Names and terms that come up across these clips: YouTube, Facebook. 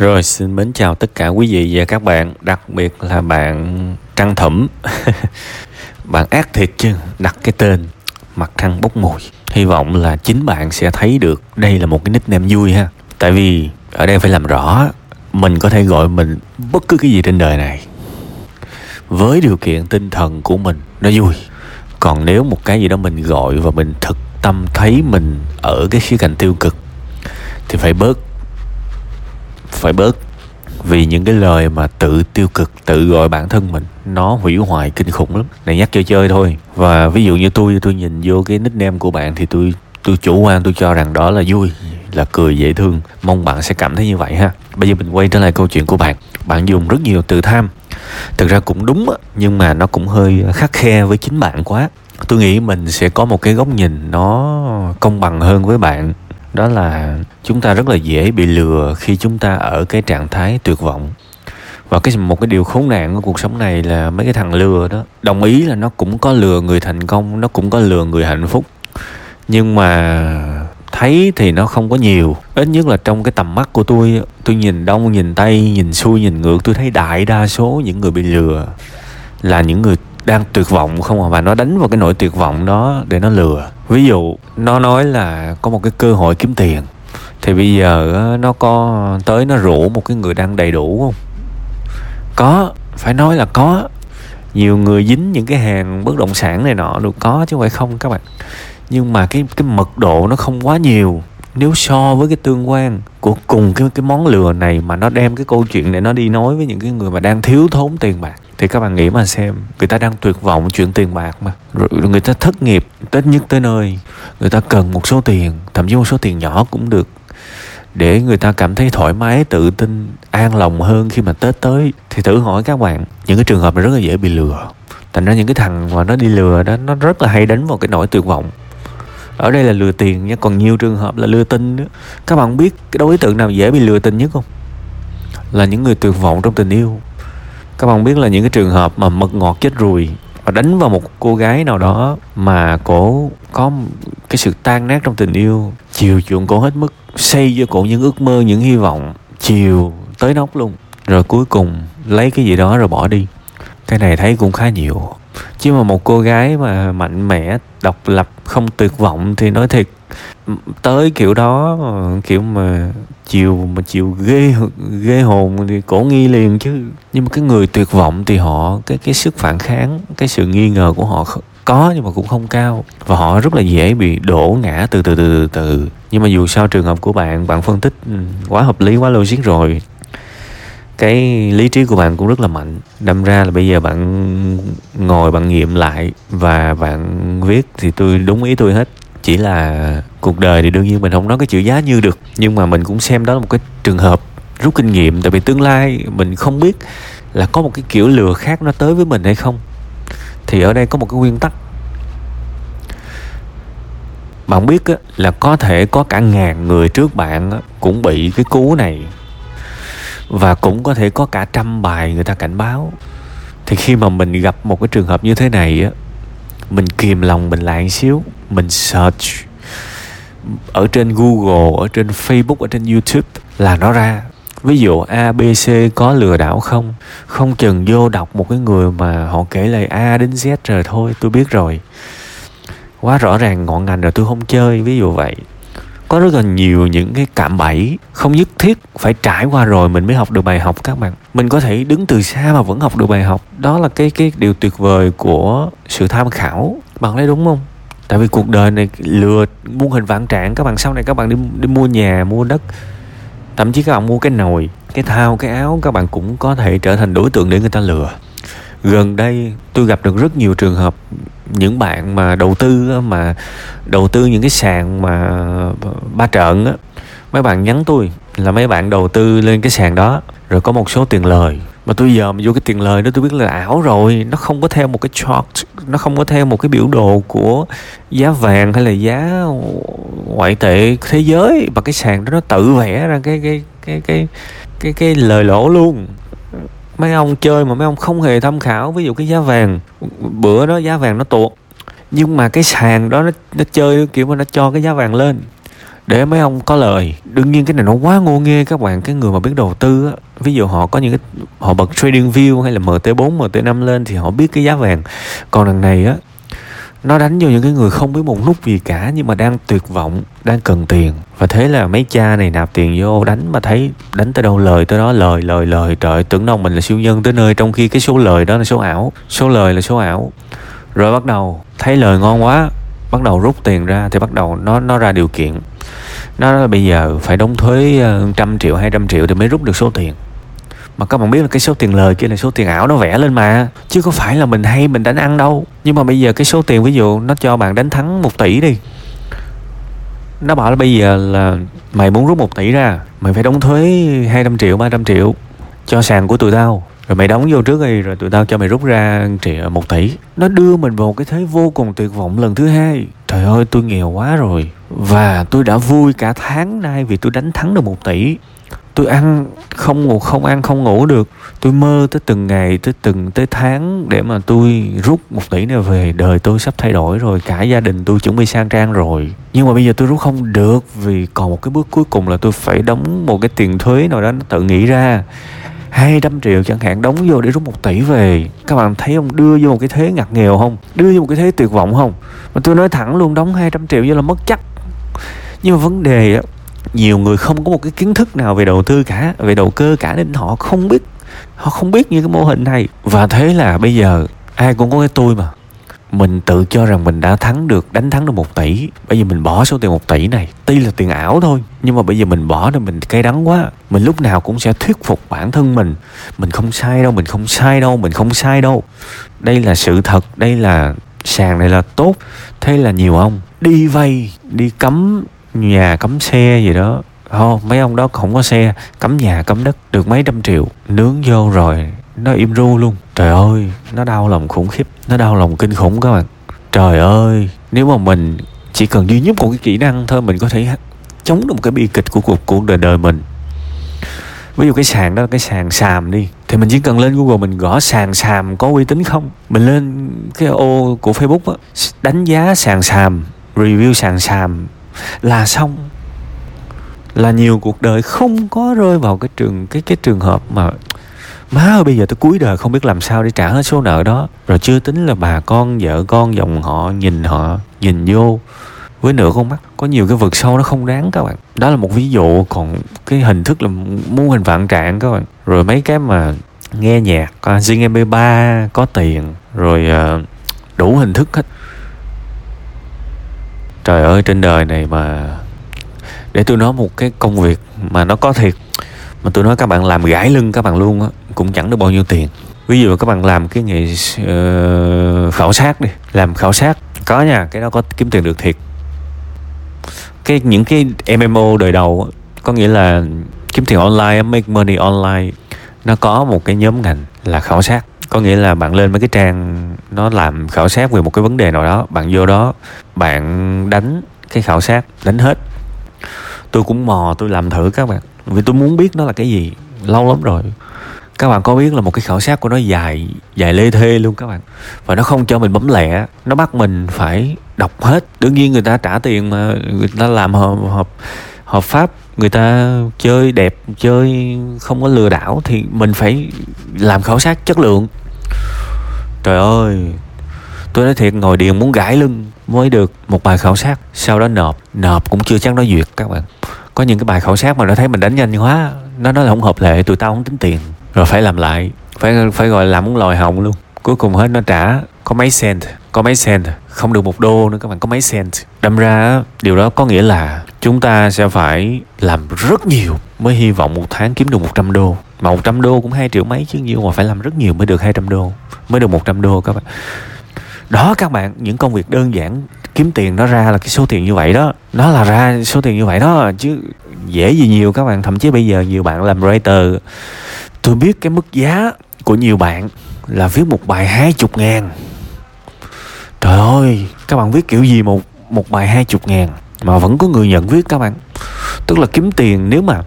Rồi xin mến chào tất cả quý vị và các bạn, đặc biệt là bạn Trăng Thẩm. Bạn ác thiệt chứ, đặt cái tên mặt trăng bốc mùi. Hy vọng là chính bạn sẽ thấy được đây là một cái nickname vui ha. Tại vì ở đây phải làm rõ, mình có thể gọi mình bất cứ cái gì trên đời này, với điều kiện tinh thần của mình nó vui. Còn nếu một cái gì đó mình gọi và mình thực tâm thấy mình ở cái khía cạnh tiêu cực thì phải bớt. Vì những cái lời mà tự tiêu cực, tự gọi bản thân mình, nó hủy hoại kinh khủng lắm. Này nhắc chơi thôi. Và ví dụ như tôi nhìn vô cái nickname của bạn thì tôi chủ quan, tôi cho rằng đó là vui, là cười dễ thương. Mong bạn sẽ cảm thấy như vậy ha. Bây giờ mình quay trở lại câu chuyện của bạn. Bạn dùng rất nhiều từ tham. Thực ra cũng đúng, nhưng mà nó cũng hơi khắt khe với chính bạn quá. Tôi nghĩ mình sẽ có một cái góc nhìn nó công bằng hơn với bạn. Đó là chúng ta rất là dễ bị lừa khi chúng ta ở cái trạng thái tuyệt vọng. Và một cái điều khốn nạn của cuộc sống này là mấy cái thằng lừa đó. Đồng ý là nó cũng có lừa người thành công, nó cũng có lừa người hạnh phúc, nhưng mà thấy thì nó không có nhiều. Ít nhất là trong cái tầm mắt của tôi nhìn đông, nhìn tây, nhìn xuôi, nhìn ngược, tôi thấy đại đa số những người bị lừa là những người đang tuyệt vọng không à, mà nó đánh vào cái nỗi tuyệt vọng đó để nó lừa. Ví dụ nó nói là có một cái cơ hội kiếm tiền, thì bây giờ nó có tới nó rủ một cái người đang đầy đủ không? Có, phải nói là có. Nhiều người dính những cái hàng bất động sản này nọ được, có chứ không phải không các bạn. Nhưng mà cái mật độ nó không quá nhiều. Nếu so với cái tương quan của cùng cái món lừa này mà nó đem cái câu chuyện để nó đi nói với những cái người mà đang thiếu thốn tiền bạc, thì các bạn nghĩ mà xem, người ta đang tuyệt vọng chuyện tiền bạc mà. Rồi người ta thất nghiệp, tết nhất tới nơi, người ta cần một số tiền, thậm chí một số tiền nhỏ cũng được, để người ta cảm thấy thoải mái, tự tin, an lòng hơn khi mà Tết tới. Thì thử hỏi các bạn, những cái trường hợp này rất là dễ bị lừa. Thành ra những cái thằng mà nó đi lừa đó, nó rất là hay đánh vào cái nỗi tuyệt vọng. Ở đây là lừa tiền nha, còn nhiều trường hợp là lừa tình nữa. Các bạn biết cái đối tượng nào dễ bị lừa tình nhất không? Là những người tuyệt vọng trong tình yêu. Các bạn biết là những cái trường hợp mà mật ngọt chết ruồi và đánh vào một cô gái nào đó mà cổ có cái sự tan nát trong tình yêu, chiều chuộng cổ hết mức, xây cho cổ những ước mơ, những hy vọng, chiều tới nóc luôn, rồi cuối cùng lấy cái gì đó rồi bỏ đi. Cái này thấy cũng khá nhiều. Chứ mà một cô gái mà mạnh mẽ, độc lập, không tuyệt vọng thì nói thiệt, tới kiểu đó, kiểu mà chịu ghê hồn thì cổ nghi liền chứ. Nhưng mà cái người tuyệt vọng thì họ cái sức phản kháng, cái sự nghi ngờ của họ có nhưng mà cũng không cao, và họ rất là dễ bị đổ ngã từ từ. Nhưng mà dù sao trường hợp của bạn phân tích quá hợp lý, quá logic rồi. Cái lý trí của bạn cũng rất là mạnh. Đâm ra là bây giờ bạn ngồi bạn nghiệm lại và bạn viết thì tôi đúng ý tôi hết. Chỉ là cuộc đời thì đương nhiên mình không nói cái chữ giá như được, nhưng mà mình cũng xem đó là một cái trường hợp rút kinh nghiệm. Tại vì tương lai mình không biết là có một cái kiểu lừa khác nó tới với mình hay không. Thì ở đây có một cái nguyên tắc. Bạn biết á, là có thể có cả 1.000 người trước bạn á, cũng bị cái cú này, và cũng có thể có cả 100 bài người ta cảnh báo. Thì khi mà mình gặp một cái trường hợp như thế này á, mình kìm lòng mình lại một xíu, mình search ở trên Google, ở trên Facebook, ở trên YouTube là nó ra. Ví dụ ABC có lừa đảo không? Không chừng vô đọc một cái người mà họ kể lời A đến Z rồi thôi, tôi biết rồi. Quá rõ ràng ngọn ngành rồi, tôi không chơi, ví dụ vậy. Có rất là nhiều những cái cạm bẫy, không nhất thiết phải trải qua rồi mình mới học được bài học các bạn. Mình có thể đứng từ xa mà vẫn học được bài học. Đó là cái điều tuyệt vời của sự tham khảo. Bạn thấy đúng không? Tại vì cuộc đời này lừa muôn hình vạn trạng. Các bạn sau này các bạn đi mua nhà, mua đất, thậm chí các bạn mua cái nồi, cái thau, cái áo, các bạn cũng có thể trở thành đối tượng để người ta lừa. Gần đây tôi gặp được rất nhiều trường hợp những bạn mà đầu tư những cái sàn mà ba trợn á, mấy bạn nhắn tôi là mấy bạn đầu tư lên cái sàn đó rồi có một số tiền lời, mà tôi giờ mà vô cái tiền lời đó tôi biết là ảo rồi, nó không có theo một cái chart, nó không có theo một cái biểu đồ của giá vàng hay là giá ngoại tệ thế giới, mà cái sàn đó nó tự vẽ ra cái lời lỗ luôn. Mấy ông chơi mà mấy ông không hề tham khảo. Ví dụ cái giá vàng, bữa đó giá vàng nó tuột, nhưng mà cái sàn đó nó chơi kiểu mà nó cho cái giá vàng lên. để mấy ông có lời. Đương nhiên cái này nó quá ngô nghê các bạn. Cái người mà biết đầu tư á, ví dụ họ có những cái họ bật TradingView hay là MT4, MT5 lên thì họ biết cái giá vàng. Còn đằng này á, nó đánh vô những cái người không biết một nút gì cả nhưng mà đang tuyệt vọng, đang cần tiền. Và thế là mấy cha này nạp tiền vô đánh mà thấy đánh tới đâu lời tới đó, lời. Trời ơi, tưởng đâu mình là siêu nhân tới nơi, trong khi cái số lời đó là số ảo. Số lời là số ảo. Rồi bắt đầu thấy lời ngon quá, bắt đầu rút tiền ra, thì bắt đầu nó ra điều kiện. Nó nói bây giờ phải đóng thuế 100 triệu, 200 triệu thì mới rút được số tiền. Mà các bạn biết là cái số tiền lời kia là số tiền ảo nó vẽ lên mà, chứ có phải là mình hay mình đánh ăn đâu. Nhưng mà bây giờ cái số tiền, ví dụ nó cho bạn đánh thắng 1 tỷ đi, nó bảo là bây giờ là mày muốn rút 1 tỷ ra, mày phải đóng thuế 200 triệu, 300 triệu cho sàn của tụi tao, rồi mày đóng vô trước đi, rồi tụi tao cho mày rút ra 1 tỷ. Nó đưa mình vào cái thế vô cùng tuyệt vọng lần thứ hai. Trời ơi, tôi nghèo quá rồi, và tôi đã vui cả tháng nay vì tôi đánh thắng được 1 tỷ. Tôi ăn không ngủ, không ăn không ngủ được. Tôi mơ tới từng ngày, tới tháng để mà tôi rút 1 tỷ này về. Đời tôi sắp thay đổi rồi, cả gia đình tôi chuẩn bị sang trang rồi. Nhưng mà bây giờ tôi rút không được vì còn một cái bước cuối cùng là tôi phải đóng một cái tiền thuế nào đó nó tự nghĩ ra. 200 triệu chẳng hạn, đóng vô để rút 1 tỷ về. Các bạn thấy không, đưa vô một cái thế ngặt nghèo không? Đưa vô một cái thế tuyệt vọng không? Mà tôi nói thẳng luôn, đóng 200 triệu vô là mất chắc. Nhưng mà vấn đề á, nhiều người không có một cái kiến thức nào về đầu tư cả, về đầu cơ cả, nên họ không biết như cái mô hình này. Và thế là bây giờ ai cũng có cái tôi mà. Mình tự cho rằng mình đã đánh thắng được 1 tỷ. Bây giờ mình bỏ số tiền 1 tỷ này, tuy là tiền ảo thôi, nhưng mà bây giờ mình bỏ rồi mình cay đắng quá. Mình lúc nào cũng sẽ thuyết phục bản thân mình. Mình không sai đâu. Đây là sự thật, đây là sàn này là tốt. Thế là nhiều ông đi vay, đi cấm nhà cấm xe gì đó. Mấy ông đó không có xe, cấm nhà cấm đất, được mấy trăm triệu nướng vô rồi nó im ru luôn. Trời ơi, nó đau lòng khủng khiếp, nó đau lòng kinh khủng các bạn. Trời ơi, nếu mà mình chỉ cần duy nhất một cái kỹ năng thôi, mình có thể chống được một cái bi kịch của cuộc đời mình. Ví dụ cái sàn đó là cái sàn sàm đi, thì mình chỉ cần lên Google mình gõ sàn sàm có uy tín không. Mình lên cái ô của Facebook á, đánh giá sàn sàm, review sàn sàm là xong. Là nhiều cuộc đời không có rơi vào cái trường hợp mà má ơi bây giờ tới cuối đời không biết làm sao để trả hết số nợ đó. Rồi chưa tính là bà con, vợ con, dòng họ nhìn vô với nửa con mắt. Có nhiều cái vực sâu nó không đáng các bạn. Đó là một ví dụ, còn cái hình thức là mô hình vạn trạng các bạn. Rồi mấy cái mà nghe nhạc, riêng MP3 có tiền, rồi đủ hình thức hết. Trời ơi, trên đời này mà để tôi nói một cái công việc mà nó có thiệt, mà tôi nói các bạn làm gãi lưng các bạn luôn á, cũng chẳng được bao nhiêu tiền. Ví dụ các bạn làm cái nghề khảo sát đi, làm khảo sát có nha, cái đó có kiếm tiền được thiệt. Cái những cái MMO đời đầu có nghĩa là kiếm tiền online, make money online, nó có một cái nhóm ngành là khảo sát. Có nghĩa là bạn lên mấy cái trang nó làm khảo sát về một cái vấn đề nào đó, bạn vô đó, bạn đánh cái khảo sát, đánh hết. Tôi cũng mò, tôi làm thử các bạn, vì tôi muốn biết nó là cái gì, lâu lắm rồi. Các bạn có biết là một cái khảo sát của nó dài lê thê luôn các bạn. Và nó không cho mình bấm lẹ, nó bắt mình phải đọc hết. Đương nhiên người ta trả tiền mà, người ta làm hợp pháp, người ta chơi đẹp, chơi không có lừa đảo, thì mình phải làm khảo sát chất lượng. Trời ơi, tôi nói thiệt, ngồi điện muốn gãi lưng mới được một bài khảo sát. Sau đó nộp cũng chưa chắc nó duyệt các bạn. Có những cái bài khảo sát mà nó thấy mình đánh nhanh quá, nó nói là không hợp lệ, tụi tao không tính tiền. Rồi phải làm lại, phải gọi là làm lòi họng luôn. Cuối cùng hết nó trả có mấy cent, không được một đô nữa các bạn, có mấy cent. Đâm ra điều đó có nghĩa là chúng ta sẽ phải làm rất nhiều mới hy vọng một tháng kiếm được 100 đô. Mà 100 đô cũng 2 triệu mấy chứ nhiều, mà phải làm rất nhiều mới được 200 đô, mới được 100 đô các bạn. Đó các bạn, những công việc đơn giản kiếm tiền nó ra là cái số tiền như vậy đó. Nó là ra số tiền như vậy đó, chứ dễ gì nhiều các bạn. Thậm chí bây giờ nhiều bạn làm writer, tôi biết cái mức giá của nhiều bạn là viết một bài 20.000. Trời ơi, các bạn viết kiểu gì một bài 20.000 mà vẫn có người nhận viết các bạn. Tức là kiếm tiền, nếu mà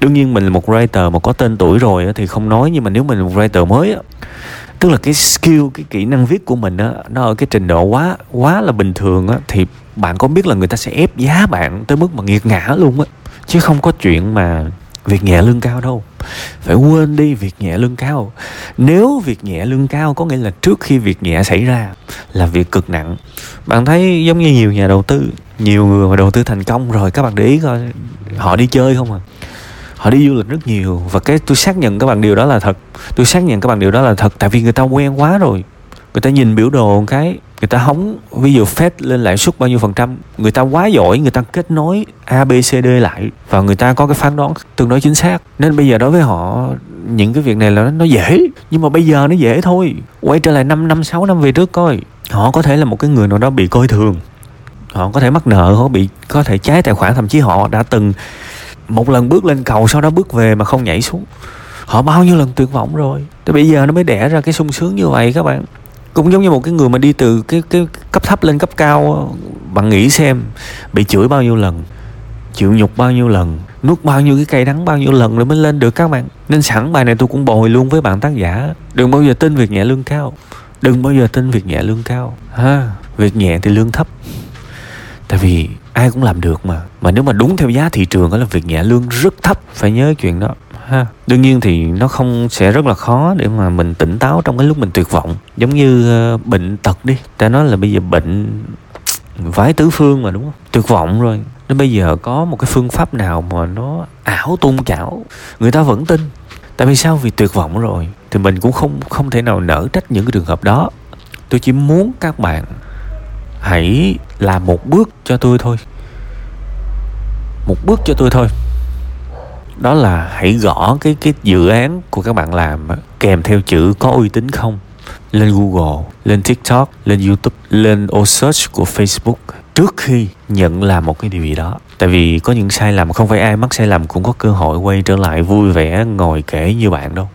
đương nhiên mình là một writer mà có tên tuổi rồi thì không nói, nhưng mà nếu mình là một writer mới, tức là cái skill, cái kỹ năng viết của mình nó ở cái trình độ quá là bình thường thì bạn có biết là người ta sẽ ép giá bạn tới mức mà nghiệt ngã luôn á. Chứ không có chuyện mà việc nhẹ lương cao đâu. Phải quên đi việc nhẹ lương cao. Nếu việc nhẹ lương cao có nghĩa là trước khi việc nhẹ xảy ra là việc cực nặng. Bạn thấy giống như nhiều nhà đầu tư, nhiều người mà đầu tư thành công rồi, các bạn để ý coi, họ đi chơi không à, họ đi du lịch rất nhiều. Và cái tôi xác nhận các bạn điều đó là thật. Tôi xác nhận các bạn điều đó là thật. Tại vì người ta quen quá rồi. Người ta nhìn biểu đồ một cái, người ta hóng ví dụ Fed lên lãi suất bao nhiêu phần trăm, người ta quá giỏi, người ta kết nối A, B, C, D lại và người ta có cái phán đoán tương đối chính xác. Nên bây giờ đối với họ, những cái việc này là nó dễ. Nhưng mà bây giờ nó dễ thôi. Quay trở lại 5 năm, 6 năm về trước coi, họ có thể là một cái người nào đó bị coi thường, họ có thể mắc nợ, họ bị có thể cháy tài khoản, thậm chí họ đã từng một lần bước lên cầu sau đó bước về mà không nhảy xuống. Họ bao nhiêu lần tuyệt vọng rồi. Tới bây giờ nó mới đẻ ra cái sung sướng như vậy các bạn. Cũng giống như một cái người mà đi từ cái cấp thấp lên cấp cao, bạn nghĩ xem, bị chửi bao nhiêu lần, chịu nhục bao nhiêu lần, nuốt bao nhiêu cái cây đắng bao nhiêu lần rồi mới lên được các bạn. Nên sẵn bài này tôi cũng bồi luôn với bạn tác giả, đừng bao giờ tin việc nhẹ lương cao. Đừng bao giờ tin việc nhẹ lương cao ha. Việc nhẹ thì lương thấp. Tại vì ai cũng làm được mà. Mà nếu mà đúng theo giá thị trường đó là việc nhẹ lương rất thấp. Phải nhớ chuyện đó ha. Đương nhiên thì nó không sẽ rất là khó để mà mình tỉnh táo trong cái lúc mình tuyệt vọng. Giống như bệnh tật đi, ta nói là bây giờ bệnh vái tứ phương mà đúng không? Tuyệt vọng rồi. Nên bây giờ có một cái phương pháp nào mà nó ảo tung chảo, người ta vẫn tin. Tại vì sao? Vì tuyệt vọng rồi. Thì mình cũng không thể nào nỡ trách những cái trường hợp đó. Tôi chỉ muốn các bạn hãy làm một bước cho tôi thôi. Một bước cho tôi thôi. Đó là hãy gõ cái dự án của các bạn làm kèm theo chữ có uy tín không lên Google, lên TikTok, lên YouTube, lên ô search của Facebook trước khi nhận làm một cái điều gì đó. Tại vì có những sai lầm, không phải ai mắc sai lầm cũng có cơ hội quay trở lại vui vẻ ngồi kể như bạn đâu.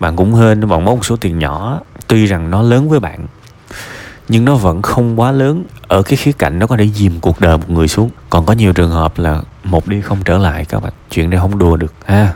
Bạn cũng hên, bạn mất một số tiền nhỏ, tuy rằng nó lớn với bạn nhưng nó vẫn không quá lớn ở cái khía cạnh nó có thể dìm cuộc đời một người xuống. Còn có nhiều trường hợp là một đi không trở lại các bạn. Chuyện này không đùa được ha.